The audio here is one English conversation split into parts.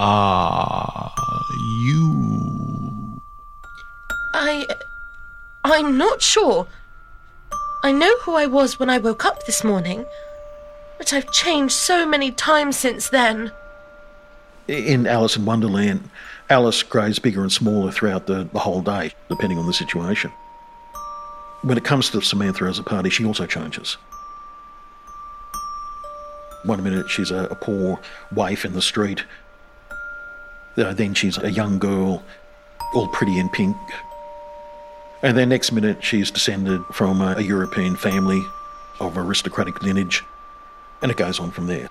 are you? I'm not sure. I know who I was when I woke up this morning, but I've changed so many times since then. In Alice in Wonderland, Alice grows bigger and smaller throughout the whole day, depending on the situation. When it comes to Samantha Azzopardi, she also changes. One minute she's a poor waif in the street. Then she's a young girl, all pretty and pink. And then next minute she's descended from a European family of aristocratic lineage. And it goes on from there.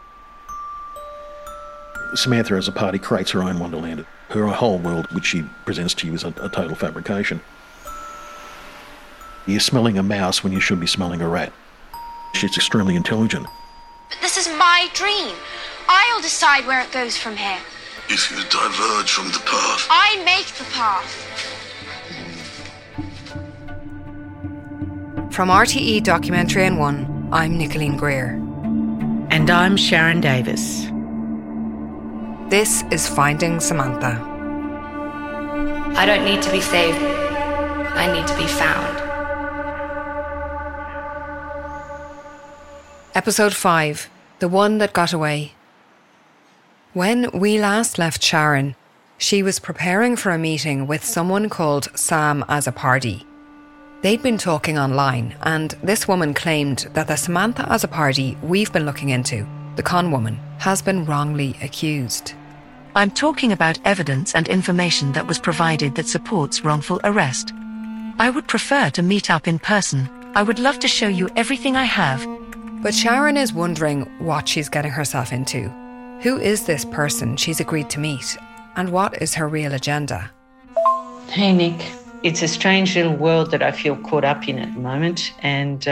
Samantha Azzopardi creates her own wonderland. Her whole world, which she presents to you, is a total fabrication. You're smelling a mouse when you should be smelling a rat. She's extremely intelligent. But this is my dream. I'll decide where it goes from here. If you diverge from the path... I make the path. From RTE Documentary on One, I'm Nicoline Greer. And I'm Sharon Davis. This is Finding Samantha. I don't need to be saved. I need to be found. Episode 5, The One That Got Away. When we last left Sharon, she was preparing for a meeting with someone called Sam Azzopardi. They'd been talking online, and this woman claimed that the Samantha Azzopardi we've been looking into, the con woman, has been wrongly accused. I'm talking about evidence and information that was provided that supports wrongful arrest. I would prefer to meet up in person. I would love to show you everything I have. But Sharon is wondering what she's getting herself into. Who is this person she's agreed to meet? And what is her real agenda? Hey, Nick. It's a strange little world that I feel caught up in at the moment. And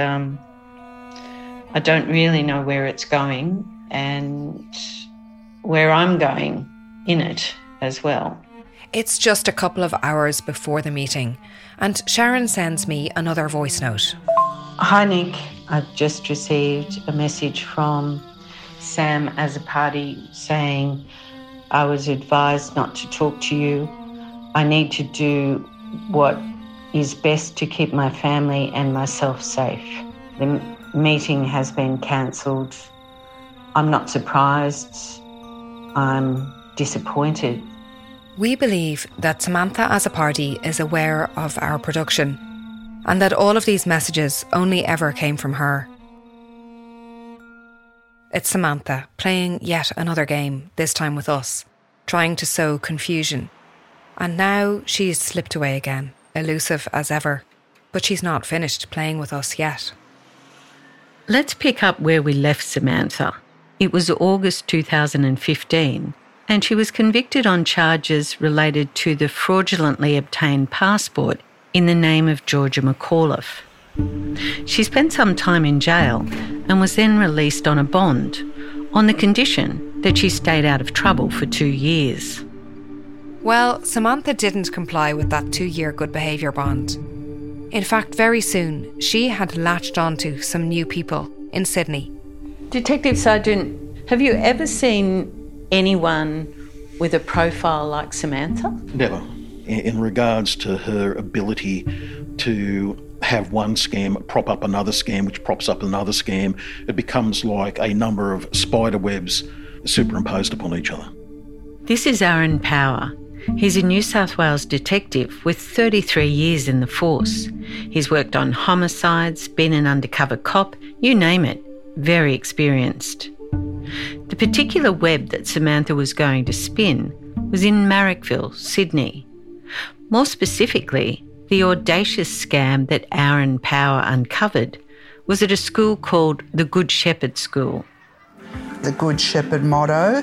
I don't really know where it's going and where I'm going in it as well. It's just a couple of hours before the meeting, and Sharon sends me another voice note. Hi Nick, I've just received a message from Sam Azzopardi saying I was advised not to talk to you. I need to do what is best to keep my family and myself safe. The meeting has been cancelled. I'm not surprised. I'm disappointed. We believe that Samantha Azzopardi is aware of our production and that all of these messages only ever came from her. It's Samantha playing yet another game, this time with us, trying to sow confusion. And now she's slipped away again, elusive as ever. But she's not finished playing with us yet. Let's pick up where we left Samantha. It was August 2015, and she was convicted on charges related to the fraudulently obtained passport in the name of Georgia McAuliffe. She spent some time in jail and was then released on a bond, on the condition that she stayed out of trouble for 2 years. Well, Samantha didn't comply with that 2-year good behaviour bond. In fact, very soon, she had latched onto some new people in Sydney. Detective Sargent, have you ever seen anyone with a profile like Samantha? Never. In regards to her ability to have one scam prop up another scam, which props up another scam, it becomes like a number of spider webs superimposed upon each other. This is Aaron Power. He's a New South Wales detective with 33 years in the force. He's worked on homicides, been an undercover cop, you name it. Very experienced. The particular web that Samantha was going to spin was in Marrickville, Sydney. More specifically, the audacious scam that Aaron Power uncovered was at a school called the Good Shepherd School. The Good Shepherd motto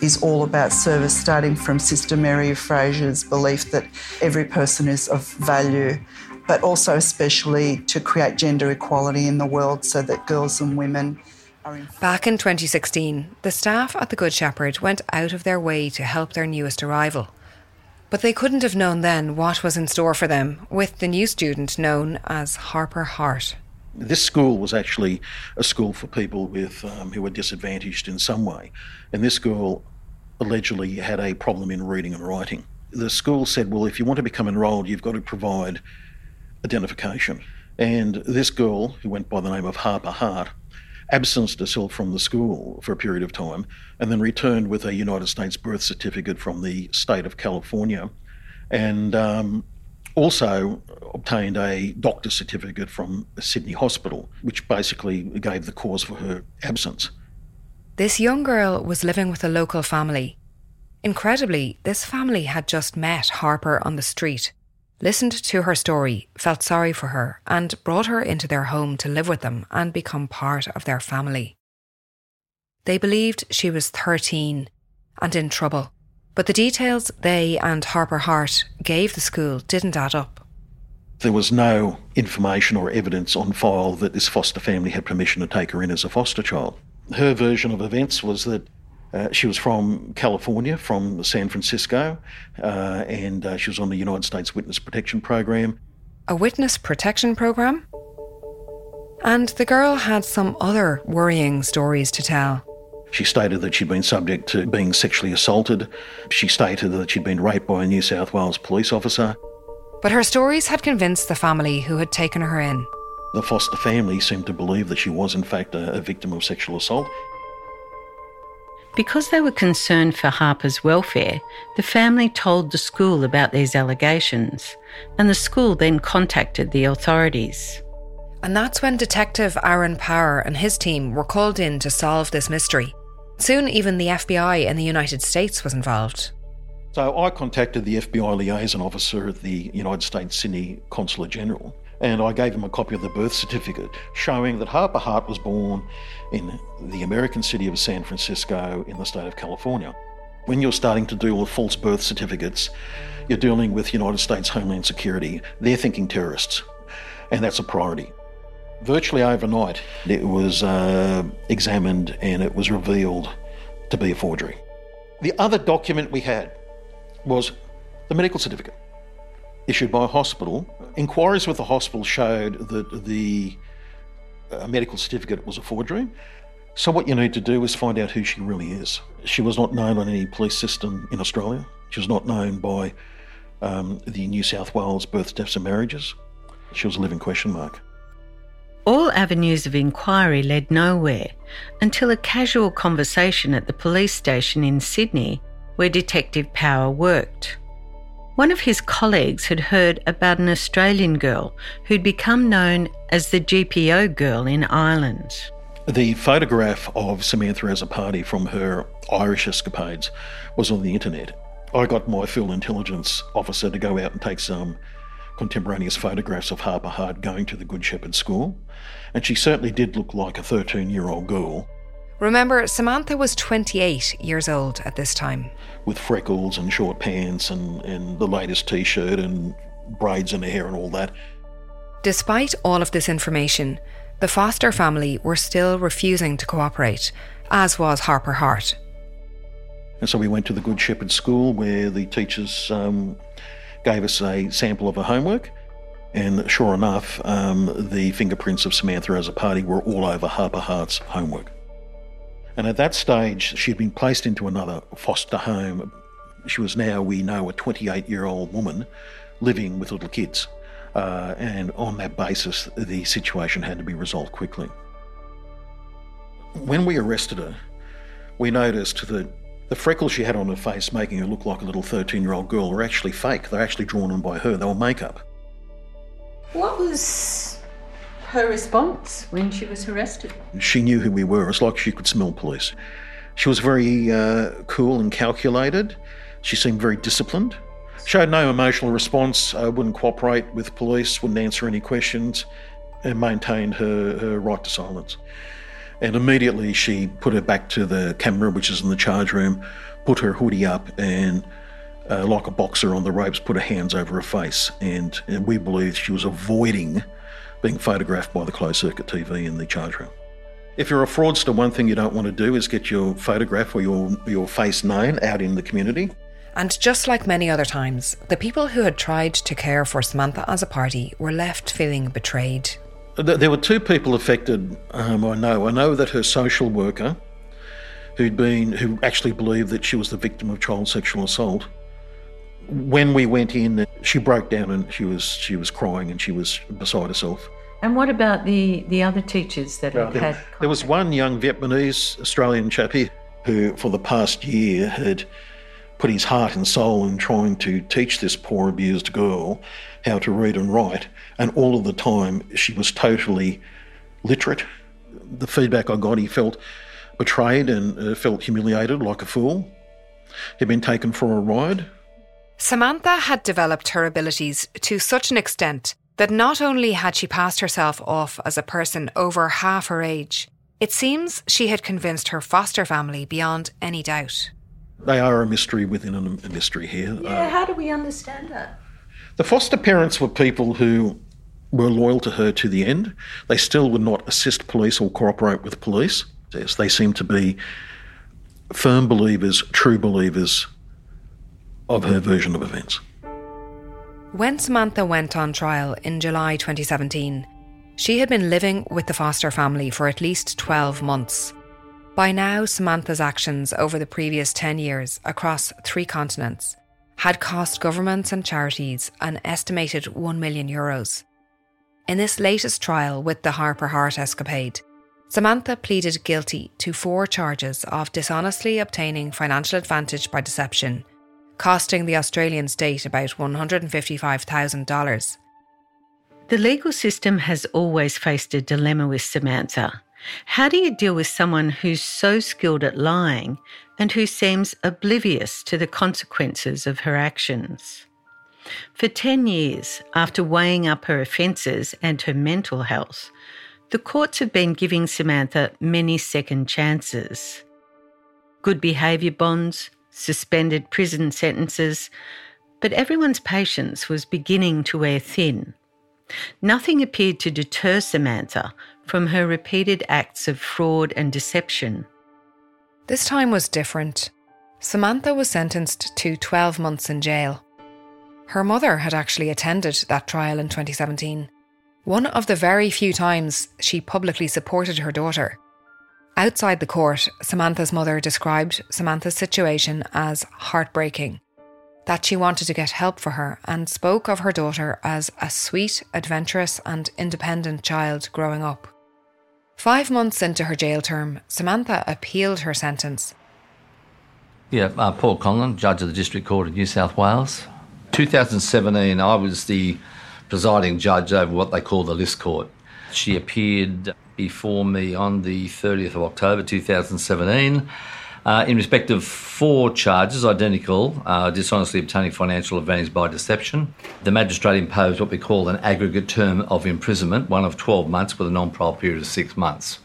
is all about service, starting from Sister Mary of Frasier's belief that every person is of value, but also especially to create gender equality in the world so that girls and women are... Back in 2016, the staff at the Good Shepherd went out of their way to help their newest arrival. But they couldn't have known then what was in store for them with the new student known as Harper Hart. This school was actually a school for people with who were disadvantaged in some way. And this girl allegedly had a problem in reading and writing. The school said, well, if you want to become enrolled, you've got to provide identification. And this girl, who went by the name of Harper Hart, absenced herself from the school for a period of time and then returned with a United States birth certificate from the state of California, and also obtained a doctor's certificate from a Sydney hospital, which basically gave the cause for her absence. This young girl was living with a local family. Incredibly, this family had just met Harper on the street, listened to her story, felt sorry for her, and brought her into their home to live with them and become part of their family. They believed she was 13 and in trouble, but the details they and Harper Hart gave the school didn't add up. There was no information or evidence on file that this foster family had permission to take her in as a foster child. Her version of events was that she was from California, from San Francisco, and she was on the United States Witness Protection Program. A Witness Protection Program? And the girl had some other worrying stories to tell. She stated that she'd been subject to being sexually assaulted. She stated that she'd been raped by a New South Wales police officer. But her stories had convinced the family who had taken her in. The foster family seemed to believe that she was, in fact, a victim of sexual assault. Because they were concerned for Harper's welfare, the family told the school about these allegations, and the school then contacted the authorities. And that's when Detective Aaron Power and his team were called in to solve this mystery. Soon even the FBI in the United States was involved. So I contacted the FBI liaison officer at the United States Sydney Consular General, and I gave him a copy of the birth certificate showing that Harper Hart was born in the American city of San Francisco in the state of California. When you're starting to deal with false birth certificates, you're dealing with United States Homeland Security. They're thinking terrorists, and that's a priority. Virtually overnight, it was examined and it was revealed to be a forgery. The other document we had was the medical certificate issued by a hospital. Inquiries with the hospital showed that the medical certificate was a forgery. So what you need to do is find out who she really is. She was not known on any police system in Australia. She was not known by the New South Wales Births, Deaths and Marriages. She was a living question mark. All avenues of inquiry led nowhere until a casual conversation at the police station in Sydney where Detective Power worked. One of his colleagues had heard about an Australian girl who'd become known as the GPO girl in Ireland. The photograph of Samantha Azzopardi from her Irish escapades was on the internet. I got my field intelligence officer to go out and take some contemporaneous photographs of Harper Hart going to the Good Shepherd School, and she certainly did look like a 13-year-old girl. Remember, Samantha was 28 years old at this time. With freckles and short pants and the latest T-shirt and braids in her hair and all that. Despite all of this information, the foster family were still refusing to cooperate, as was Harper Hart. And so we went to the Good Shepherd School where the teachers gave us a sample of her homework, and sure enough, the fingerprints of Samantha Azzopardi were all over Harper Hart's homework. And at that stage, she had been placed into another foster home. She was now, we know, a 28-year-old woman living with little kids. And on that basis, the situation had to be resolved quickly. When we arrested her, we noticed that the freckles she had on her face, making her look like a little 13-year-old girl, were actually fake. They're actually drawn on by her. They were makeup. What was her response when she was arrested? She knew who we were. It's like she could smell police. She was very cool and calculated. She seemed very disciplined. Showed no emotional response, wouldn't cooperate with police, wouldn't answer any questions, and maintained her right to silence. And immediately she put her back to the camera, which is in the charge room, put her hoodie up and, like a boxer on the ropes, put her hands over her face. And we believe she was avoiding being photographed by the closed-circuit TV in the charge room. If you're a fraudster, one thing you don't want to do is get your photograph or your face known out in the community. And just like many other times, the people who had tried to care for Samantha Azzopardi were left feeling betrayed. There were two people affected, I know. I know that her social worker, who actually believed that she was the victim of child sexual assault. When we went in, she broke down and she was crying and she was beside herself. And what about the other teachers that had contact? There was one young Vietnamese Australian chappie who, for the past year, had put his heart and soul in trying to teach this poor abused girl how to read and write, and all of the time she was totally literate. The feedback I got, he felt betrayed and felt humiliated like a fool. He'd been taken for a ride. Samantha had developed her abilities to such an extent that not only had she passed herself off as a person over half her age, it seems she had convinced her foster family beyond any doubt. They are a mystery within a mystery here. Yeah, how do we understand that? The foster parents were people who were loyal to her to the end. They still would not assist police or cooperate with police. Yes, they seemed to be firm believers, true believers of her version of events. When Samantha went on trial in July 2017, she had been living with the foster family for at least 12 months. By now, Samantha's actions over the previous 10 years across 3 continents had cost governments and charities an estimated €1 million. In this latest trial with the Harper Hart escapade, Samantha pleaded guilty to 4 charges of dishonestly obtaining financial advantage by deception, costing the Australian state about $155,000. The legal system has always faced a dilemma with Samantha. How do you deal with someone who's so skilled at lying and who seems oblivious to the consequences of her actions? For 10 years, after weighing up her offences and her mental health, the courts have been giving Samantha many second chances. Good behaviour bonds, suspended prison sentences, but everyone's patience was beginning to wear thin. Nothing appeared to deter Samantha from her repeated acts of fraud and deception. This time was different. Samantha was sentenced to 12 months in jail. Her mother had actually attended that trial in 2017, one of the very few times she publicly supported her daughter. Outside the court, Samantha's mother described Samantha's situation as heartbreaking, that she wanted to get help for her and spoke of her daughter as a sweet, adventurous and independent child growing up. 5 months into her jail term, Samantha appealed her sentence. Paul Conlon, Judge of the District Court of New South Wales. 2017, I was the presiding judge over what they call the List Court. She appeared before me on the 30th of October 2017 in respect of 4 charges, identical, dishonestly obtaining financial advantage by deception. The magistrate imposed what we call an aggregate term of imprisonment, one of 12 months with a non-parole period of 6 months.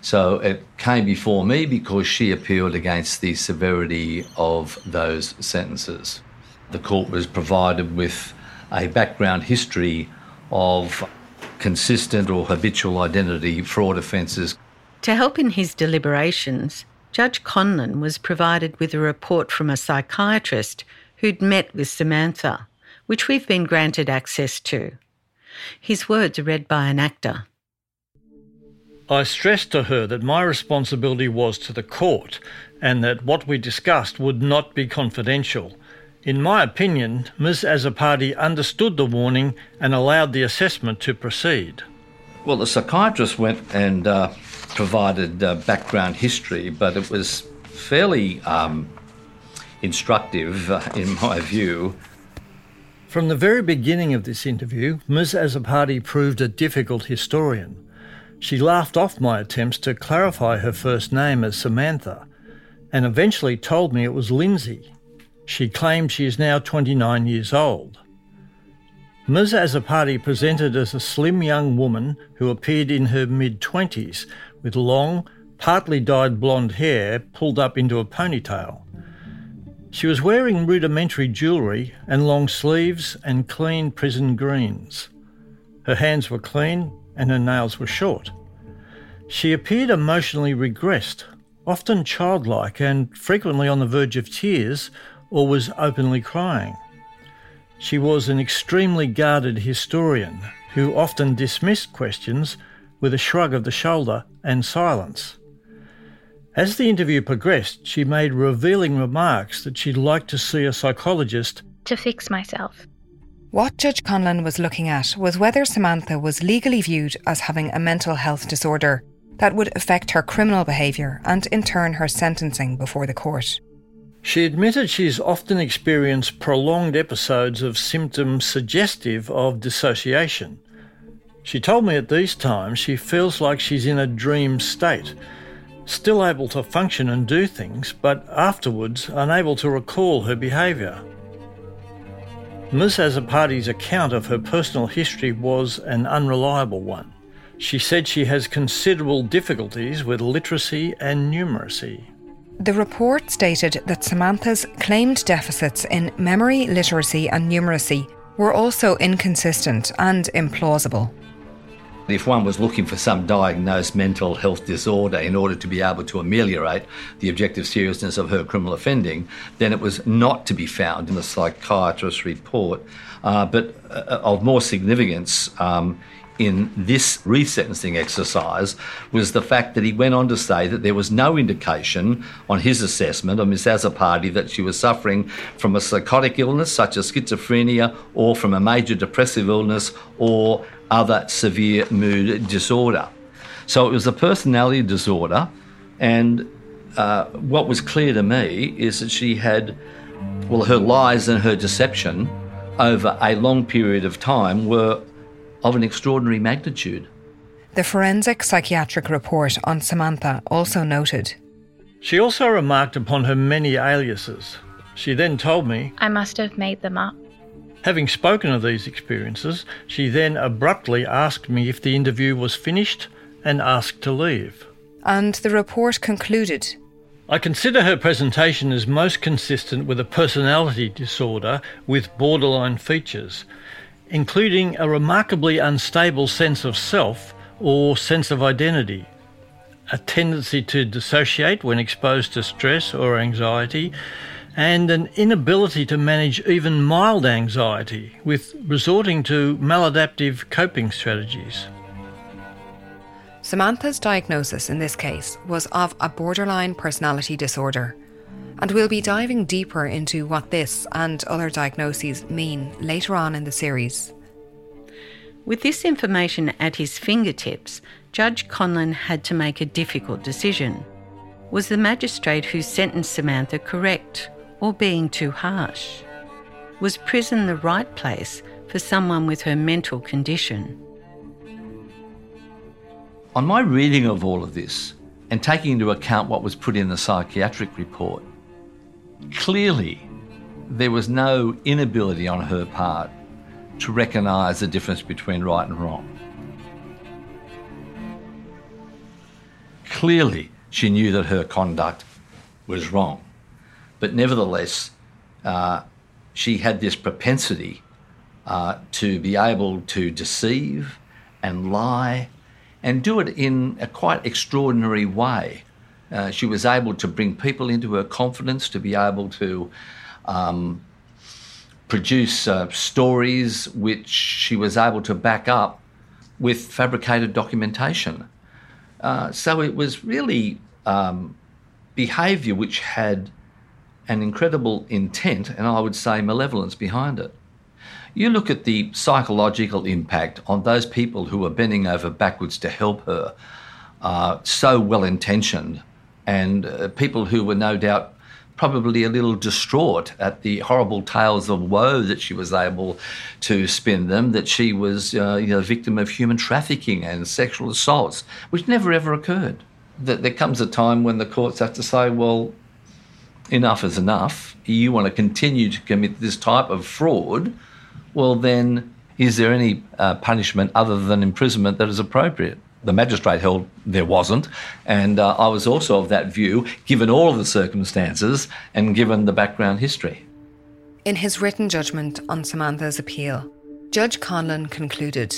So it came before me because she appealed against the severity of those sentences. The court was provided with a background history of consistent or habitual identity fraud offences. To help in his deliberations, Judge Conlon was provided with a report from a psychiatrist who'd met with Samantha, which we've been granted access to. His words are read by an actor. I stressed to her that my responsibility was to the court and that what we discussed would not be confidential. In my opinion, Ms. Azzopardi understood the warning and allowed the assessment to proceed. Well, the psychiatrist went and provided background history, but it was fairly instructive, in my view. From the very beginning of this interview, Ms. Azzopardi proved a difficult historian. She laughed off my attempts to clarify her first name as Samantha and eventually told me it was Lindsay. She claimed she is now 29 years old. Ms. Azzopardi presented as a slim young woman who appeared in her mid-20s with long, partly dyed blonde hair pulled up into a ponytail. She was wearing rudimentary jewellery and long sleeves and clean prison greens. Her hands were clean and her nails were short. She appeared emotionally regressed, often childlike and frequently on the verge of tears, or was openly crying. She was an extremely guarded historian who often dismissed questions with a shrug of the shoulder and silence. As the interview progressed, she made revealing remarks that she'd like to see a psychologist to fix myself. What Judge Conlon was looking at was whether Samantha was legally viewed as having a mental health disorder that would affect her criminal behaviour and in turn her sentencing before the court. She admitted she's often experienced prolonged episodes of symptoms suggestive of dissociation. She told me at these times she feels like she's in a dream state, still able to function and do things, but afterwards unable to recall her behaviour. Ms. Azzopardi's account of her personal history was an unreliable one. She said she has considerable difficulties with literacy and numeracy. The report stated that Samantha's claimed deficits in memory, literacy and numeracy were also inconsistent and implausible. If one was looking for some diagnosed mental health disorder in order to be able to ameliorate the objective seriousness of her criminal offending, then it was not to be found in the psychiatrist's report. But of more significance in this resentencing exercise was the fact that he went on to say that there was no indication on his assessment of Ms. Azzopardi that she was suffering from a psychotic illness such as schizophrenia or from a major depressive illness or other severe mood disorder. So it was a personality disorder, and what was clear to me is that she had, her lies and her deception over a long period of time were of an extraordinary magnitude. The forensic psychiatric report on Samantha also noted. She also remarked upon her many aliases. She then told me, I must have made them up. Having spoken of these experiences, she then abruptly asked me if the interview was finished and asked to leave. And the report concluded. I consider her presentation as most consistent with a personality disorder with borderline features, including a remarkably unstable sense of self or sense of identity, a tendency to dissociate when exposed to stress or anxiety, and an inability to manage even mild anxiety with resorting to maladaptive coping strategies. Samantha's diagnosis in this case was of a borderline personality disorder, and we'll be diving deeper into what this and other diagnoses mean later on in the series. With this information at his fingertips, Judge Conlon had to make a difficult decision. Was the magistrate who sentenced Samantha correct? Or being too harsh? Was prison the right place for someone with her mental condition? On my reading of all of this, and taking into account what was put in the psychiatric report, clearly there was no inability on her part to recognise the difference between right and wrong. Clearly she knew that her conduct was wrong. But nevertheless, she had this propensity to be able to deceive and lie and do it in a quite extraordinary way. She was able to bring people into her confidence, to be able to produce stories which she was able to back up with fabricated documentation. So it was really behaviour which had an incredible intent, and I would say malevolence, behind it. You look at the psychological impact on those people who are bending over backwards to help her, so well-intentioned, and people who were no doubt probably a little distraught at the horrible tales of woe that she was able to spin them, that she was a victim of human trafficking and sexual assaults, which never, ever occurred. That there comes a time when the courts have to say, well, enough is enough, you want to continue to commit this type of fraud, well then is there any punishment other than imprisonment that is appropriate? The magistrate held there wasn't, and I was also of that view, given all of the circumstances and given the background history. In his written judgment on Samantha's appeal, Judge Conlon concluded,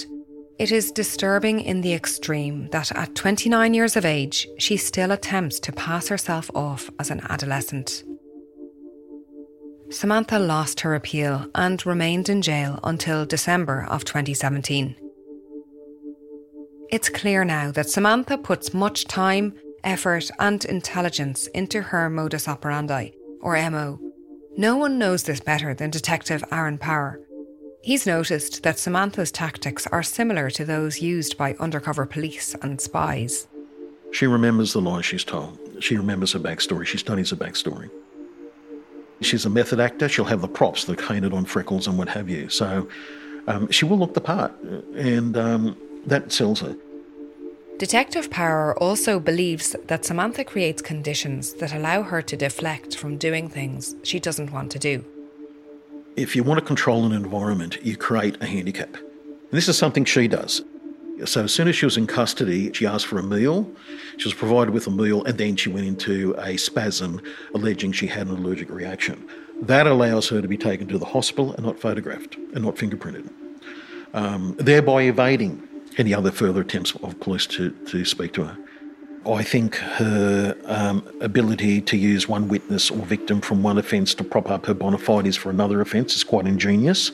it is disturbing in the extreme that at 29 years of age, she still attempts to pass herself off as an adolescent. Samantha lost her appeal and remained in jail until December of 2017. It's clear now that Samantha puts much time effort and intelligence into her modus operandi, or MO. No one knows this better than Detective Aaron Power. He's noticed that Samantha's tactics are similar to those used by undercover police and spies. She remembers the lies she's told. She remembers her backstory. She studies her backstory. She's a method actor. She'll have the props, the painted on freckles and what have you. So she will look the part, and that sells her. Detective Power also believes that Samantha creates conditions that allow her to deflect from doing things she doesn't want to do. If you want to control an environment, you create a handicap. And this is something she does. So as soon as she was in custody, she asked for a meal. She was provided with a meal, and then she went into a spasm, alleging she had an allergic reaction. That allows her to be taken to the hospital and not photographed and not fingerprinted, thereby evading any other further attempts of police to speak to her. I think her ability to use one witness or victim from one offence to prop up her bona fides for another offence is quite ingenious.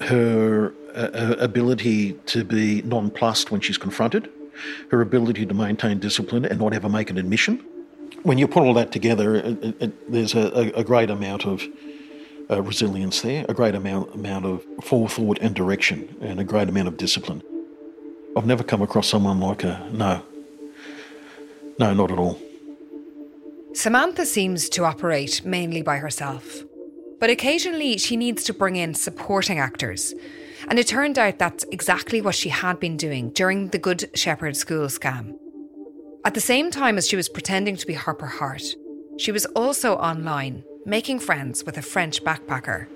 Her ability to be nonplussed when she's confronted, her ability to maintain discipline and not ever make an admission. When you put all that together, there's a great amount of resilience there, a great amount of forethought and direction, and a great amount of discipline. I've never come across someone like her, no. No, not at all. Samantha seems to operate mainly by herself. But occasionally she needs to bring in supporting actors. And it turned out that's exactly what she had been doing during the Good Shepherd School scam. At the same time as she was pretending to be Harper Hart, she was also online, making friends with a French backpacker.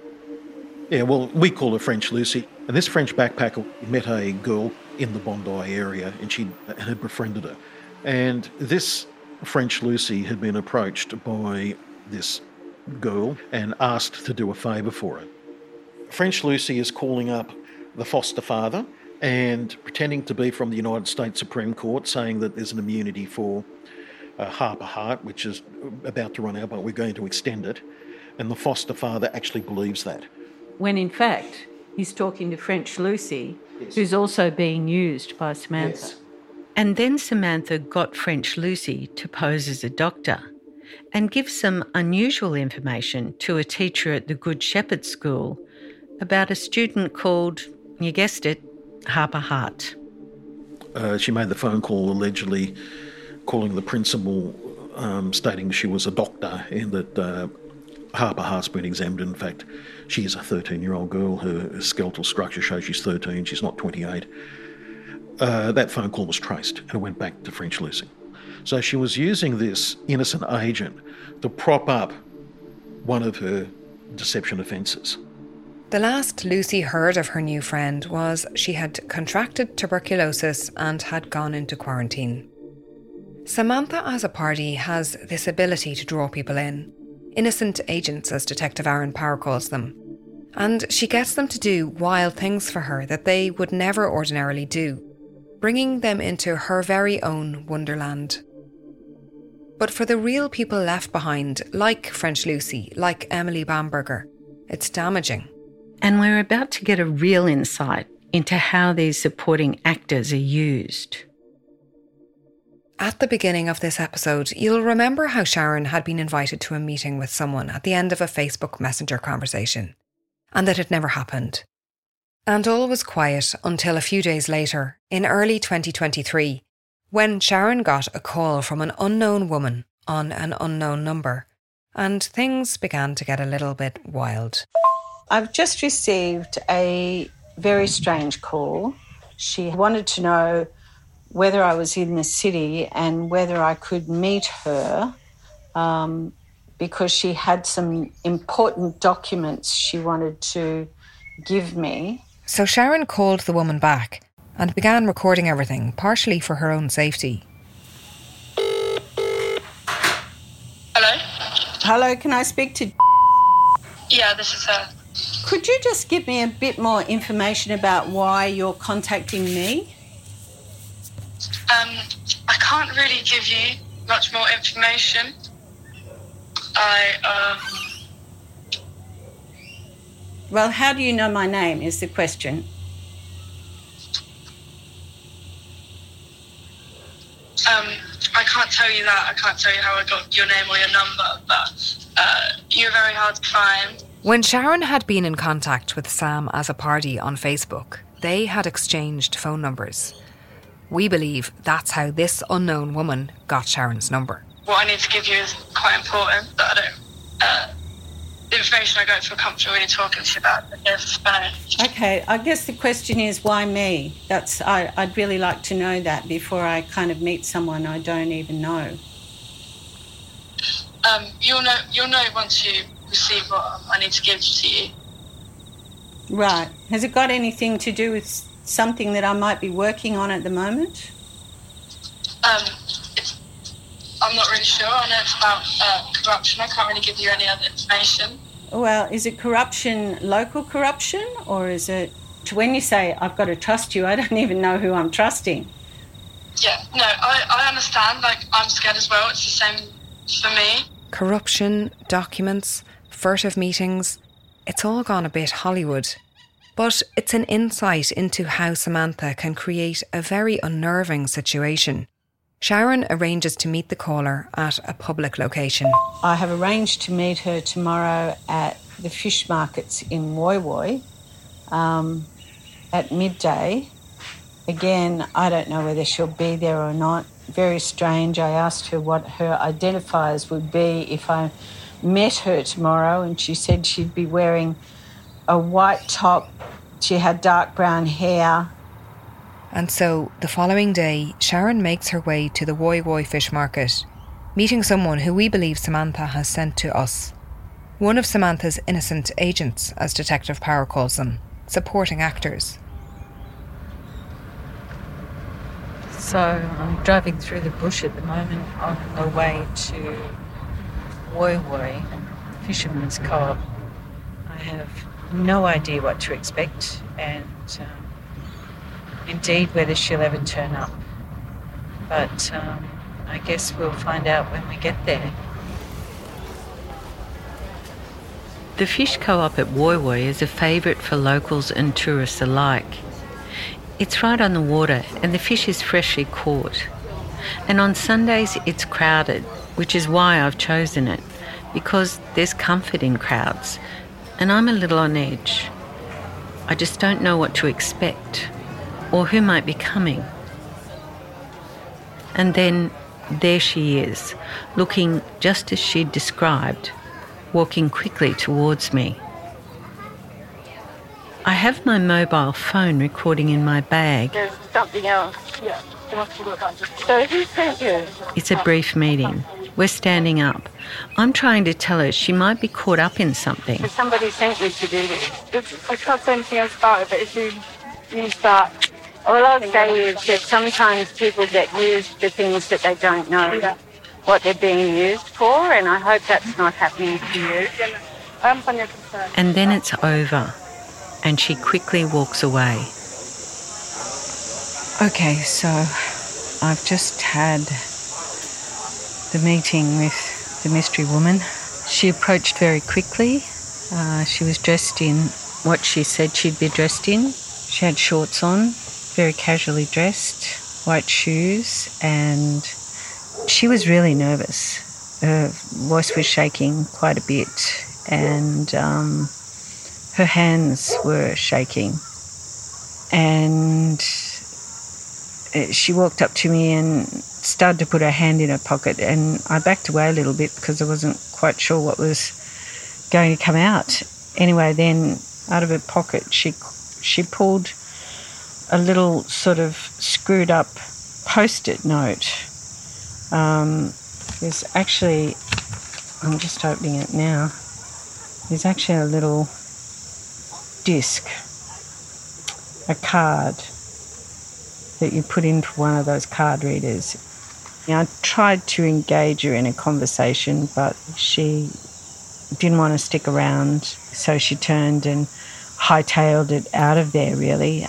Yeah, well, we call her French Lucy. And this French backpacker met a girl in the Bondi area, and she had befriended her. And this French Lucy had been approached by this girl and asked to do a favour for her. French Lucy is calling up the foster father and pretending to be from the United States Supreme Court, saying that there's an immunity for Harper Hart, which is about to run out, but we're going to extend it. And the foster father actually believes that. When in fact, he's talking to French Lucy, yes, who's also being used by Samantha. Yes. And then Samantha got French Lucy to pose as a doctor and give some unusual information to a teacher at the Good Shepherd School about a student called, you guessed it, Harper Hart. She made the phone call allegedly calling the principal, stating she was a doctor and that Harper Hart's been examined. In fact, she is a 13-year-old girl. Her skeletal structure shows she's 13, she's not 28. That phone call was traced and it went back to French Lucy. So she was using this innocent agent to prop up one of her deception offences. The last Lucy heard of her new friend was she had contracted tuberculosis and had gone into quarantine. Samantha Azzopardi has this ability to draw people in, innocent agents as Detective Aaron Power calls them, and she gets them to do wild things for her that they would never ordinarily do, bringing them into her very own wonderland. But for the real people left behind, like French Lucy, like Emily Bamberger, it's damaging. And we're about to get a real insight into how these supporting actors are used. At the beginning of this episode, you'll remember how Sharon had been invited to a meeting with someone at the end of a Facebook Messenger conversation, and that it never happened. And all was quiet until a few days later, in early 2023, when Sharon got a call from an unknown woman on an unknown number, and things began to get a little bit wild. I've just received a very strange call. She wanted to know whether I was in the city and whether I could meet her because she had some important documents she wanted to give me. So Sharon called the woman back and began recording everything, partially for her own safety. Hello? Hello, can I speak to... Yeah, this is her. Could you just give me a bit more information about why you're contacting me? I can't really give you much more information. Well, how do you know my name is the question. I can't tell you that. I can't tell you how I got your name or your number, but you're very hard to find. When Sharon had been in contact with Sam Azzopardi on Facebook, they had exchanged phone numbers. We believe that's how this unknown woman got Sharon's number. What I need to give you is quite important, but I don't... the information I don't feel comfortable really talking to you about. Okay, I guess the question is, why me? That's I'd really like to know that before I kind of meet someone I don't even know. You'll know once you receive what I need to give to you. Right. Has it got anything to do with something that I might be working on at the moment? I'm not really sure. I know it's about corruption. I can't really give you any other information. Well, is it corruption, local corruption, or is it... When you say, I've got to trust you, I don't even know who I'm trusting. Yeah, no, I understand. Like, I'm scared as well. It's the same for me. Corruption, documents, furtive meetings. It's all gone a bit Hollywood. But it's an insight into how Samantha can create a very unnerving situation. Sharon arranges to meet the caller at a public location. I have arranged to meet her tomorrow at the fish markets in Woy Woy at midday. Again, I don't know whether she'll be there or not. Very strange. I asked her what her identifiers would be if I met her tomorrow, and she said she'd be wearing a white top. She had dark brown hair. And so, the following day, Sharon makes her way to the Woy Woy fish market, meeting someone who we believe Samantha has sent to us. One of Samantha's innocent agents, as Detective Power calls them, supporting actors. So, I'm driving through the bush at the moment on the way to Woy Woy, Fisherman's Co-op. I have no idea what to expect, and... indeed, whether she'll ever turn up. But I guess we'll find out when we get there. The fish co-op at Woy Woy is a favourite for locals and tourists alike. It's right on the water and the fish is freshly caught. And on Sundays it's crowded, which is why I've chosen it, because there's comfort in crowds, and I'm a little on edge. I just don't know what to expect, or who might be coming. And then there she is, looking just as she'd described, walking quickly towards me. I have my mobile phone recording in my bag. There's something else. Yeah. So who sent you? It's a brief meeting. We're standing up. I'm trying to tell her she might be caught up in something. Somebody sent me to do this. I can't say anything else about it, but if you start... All I'll say is that sometimes people get used for things that they don't know what they're being used for, and I hope that's not happening to you. And then it's over, and she quickly walks away. Okay, so I've just had the meeting with the mystery woman. She approached very quickly. She was dressed in what she said she'd be dressed in. She had shorts on. Very casually dressed, white shoes, and she was really nervous. Her voice was shaking quite a bit, and her hands were shaking. And she walked up to me and started to put her hand in her pocket, and I backed away a little bit because I wasn't quite sure what was going to come out. Anyway, then out of her pocket she pulled a little sort of screwed up post-it note. There's actually, I'm just opening it now, there's actually a little disc, a card that you put into one of those card readers. Now, I tried to engage her in a conversation, but she didn't want to stick around, so she turned and hightailed it out of there, really.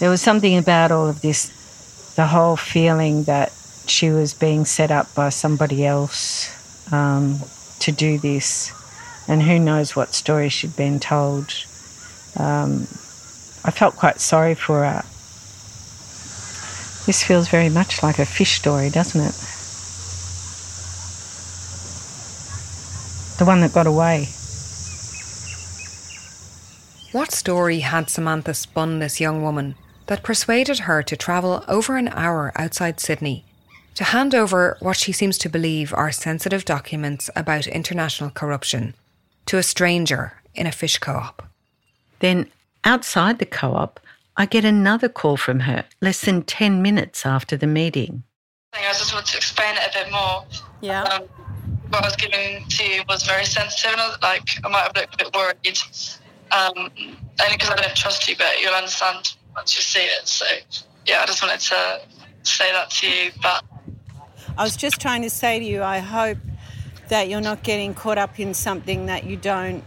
There was something about all of this, the whole feeling that she was being set up by somebody else to do this, and who knows what story she'd been told. I felt quite sorry for her. This feels very much like a fish story, doesn't it? The one that got away. What story had Samantha spun this young woman that persuaded her to travel over an hour outside Sydney to hand over what she seems to believe are sensitive documents about international corruption to a stranger in a fish co-op? Then outside the co-op, I get another call from her less than 10 minutes after the meeting. I just want to explain it a bit more. Yeah. What I was giving to you was very sensitive, and I might have looked a bit worried, only because I don't trust you, but you'll understand once you see it. So, yeah, I just wanted to say that to you. But I was just trying to say to you, I hope that you're not getting caught up in something that you don't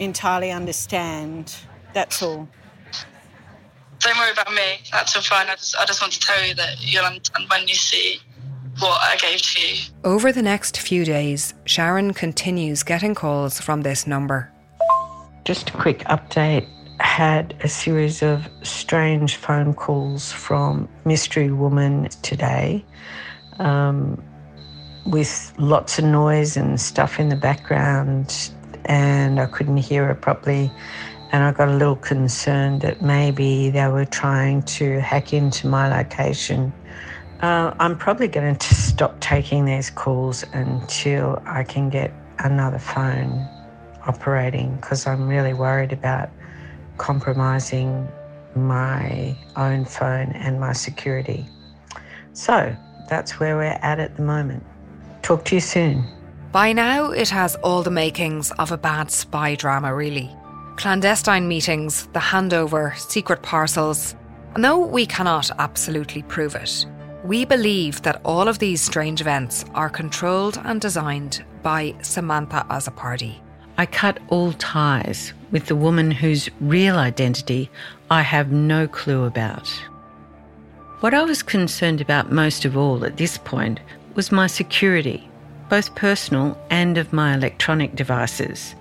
entirely understand. That's all. Don't worry about me. That's all fine. I just want to tell you that you'll understand when you see what I gave to you. Over the next few days, Sharon continues getting calls from this number. Just a quick update. Had a series of strange phone calls from Mystery Woman today, with lots of noise and stuff in the background, and I couldn't hear her properly, and I got a little concerned that maybe they were trying to hack into my location. I'm probably going to stop taking these calls until I can get another phone operating, because I'm really worried about compromising my own phone and my security. So that's where we're at the moment. Talk to you soon. By now, it has all the makings of a bad spy drama, really. Clandestine meetings, the handover, secret parcels. And though we cannot absolutely prove it, we believe that all of these strange events are controlled and designed by Samantha Azzopardi. I cut all ties with the woman whose real identity I have no clue about. What I was concerned about most of all at this point was my security, both personal and of my electronic devices.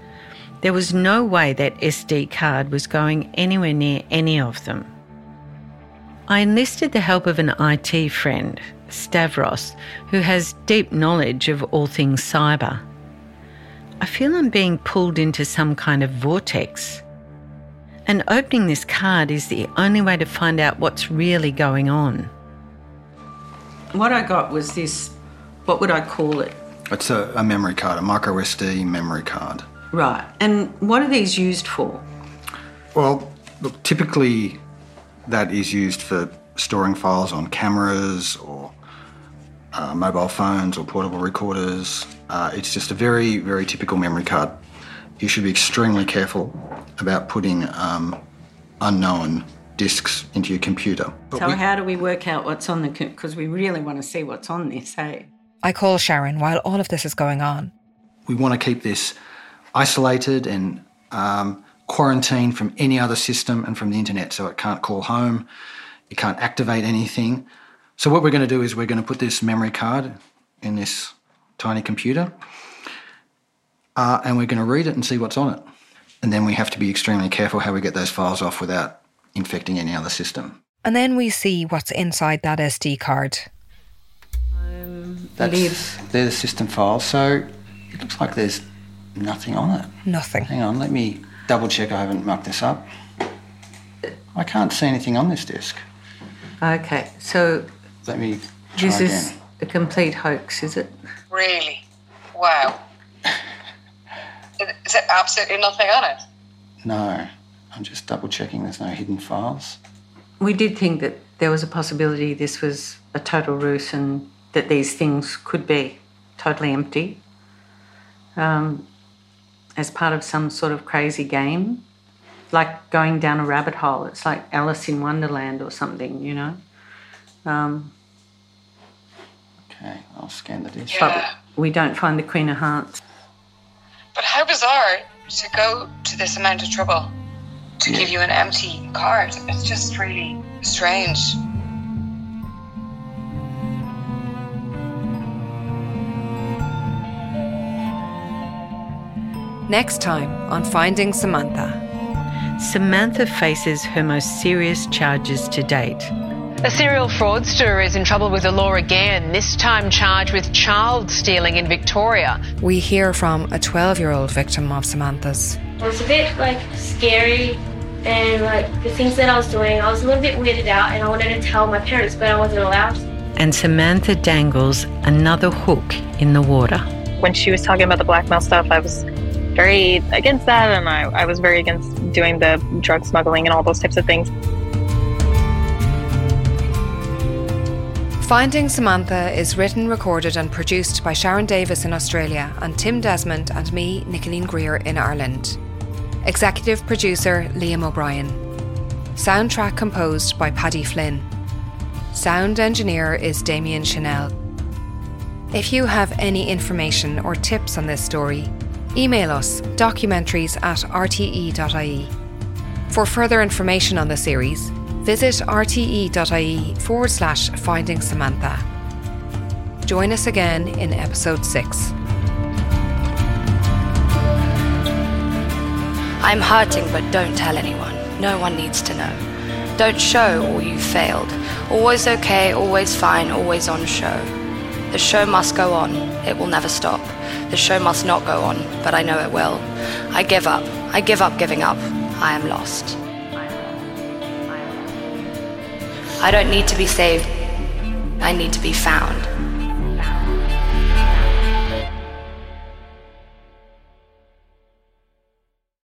There was no way that SD card was going anywhere near any of them. I enlisted the help of an IT friend, Stavros, who has deep knowledge of all things cyber. I feel I'm being pulled into some kind of vortex, and opening this card is the only way to find out what's really going on. What I got was this, what would I call it? It's a memory card, a micro SD memory card. Right, and what are these used for? Well, look, typically that is used for storing files on cameras or mobile phones or portable recorders. It's just a very, very typical memory card. You should be extremely careful about putting unknown disks into your computer. So how do we work out what's on the computer? Because we really want to see what's on this, hey? I call Sharon while all of this is going on. We want to keep this isolated and quarantined from any other system and from the internet, so it can't call home, it can't activate anything. So what we're going to do is we're going to put this memory card in this tiny computer and we're going to read it and see what's on it. And then we have to be extremely careful how we get those files off without infecting any other system. And then we see what's inside that SD card. They're the system files. So it looks like there's nothing on it. Nothing. Hang on, let me double check I haven't mucked this up. I can't see anything on this disk. Okay, so let me try this again. Is a complete hoax, is it? Really? Wow. Is there absolutely nothing on it? No. I'm just double-checking there's no hidden files. We did think that there was a possibility this was a total ruse and that these things could be totally empty as part of some sort of crazy game, like going down a rabbit hole. It's like Alice in Wonderland or something, you know. Okay, I'll scan the disk. Yeah. But we don't find the Queen of Hearts. But how bizarre to go to this amount of trouble to give you an empty card. It's just really strange. Next time on Finding Samantha. Samantha faces her most serious charges to date. A serial fraudster is in trouble with the law again, this time charged with child stealing in Victoria. We hear from a 12-year-old victim of Samantha's. It was a bit, scary and, the things that I was doing, I was a little bit weirded out and I wanted to tell my parents, but I wasn't allowed. And Samantha dangles another hook in the water. When she was talking about the blackmail stuff, I was very against that and I was very against doing the drug smuggling and all those types of things. Finding Samantha is written, recorded and produced by Sharon Davis in Australia and Tim Desmond and me, Nicoline Greer, in Ireland. Executive producer, Liam O'Brien. Soundtrack composed by Paddy Flynn. Sound engineer is Damian Chennells. If you have any information or tips on this story, email us documentaries@rte.ie. For further information on the series, visit rte.ie/Finding Samantha. Join us again in episode 6. I'm hurting, but don't tell anyone. No one needs to know. Don't show or you failed. Always okay, always fine, always on show. The show must go on. It will never stop. The show must not go on, but I know it will. I give up. I give up giving up. I am lost. I don't need to be saved, I need to be found.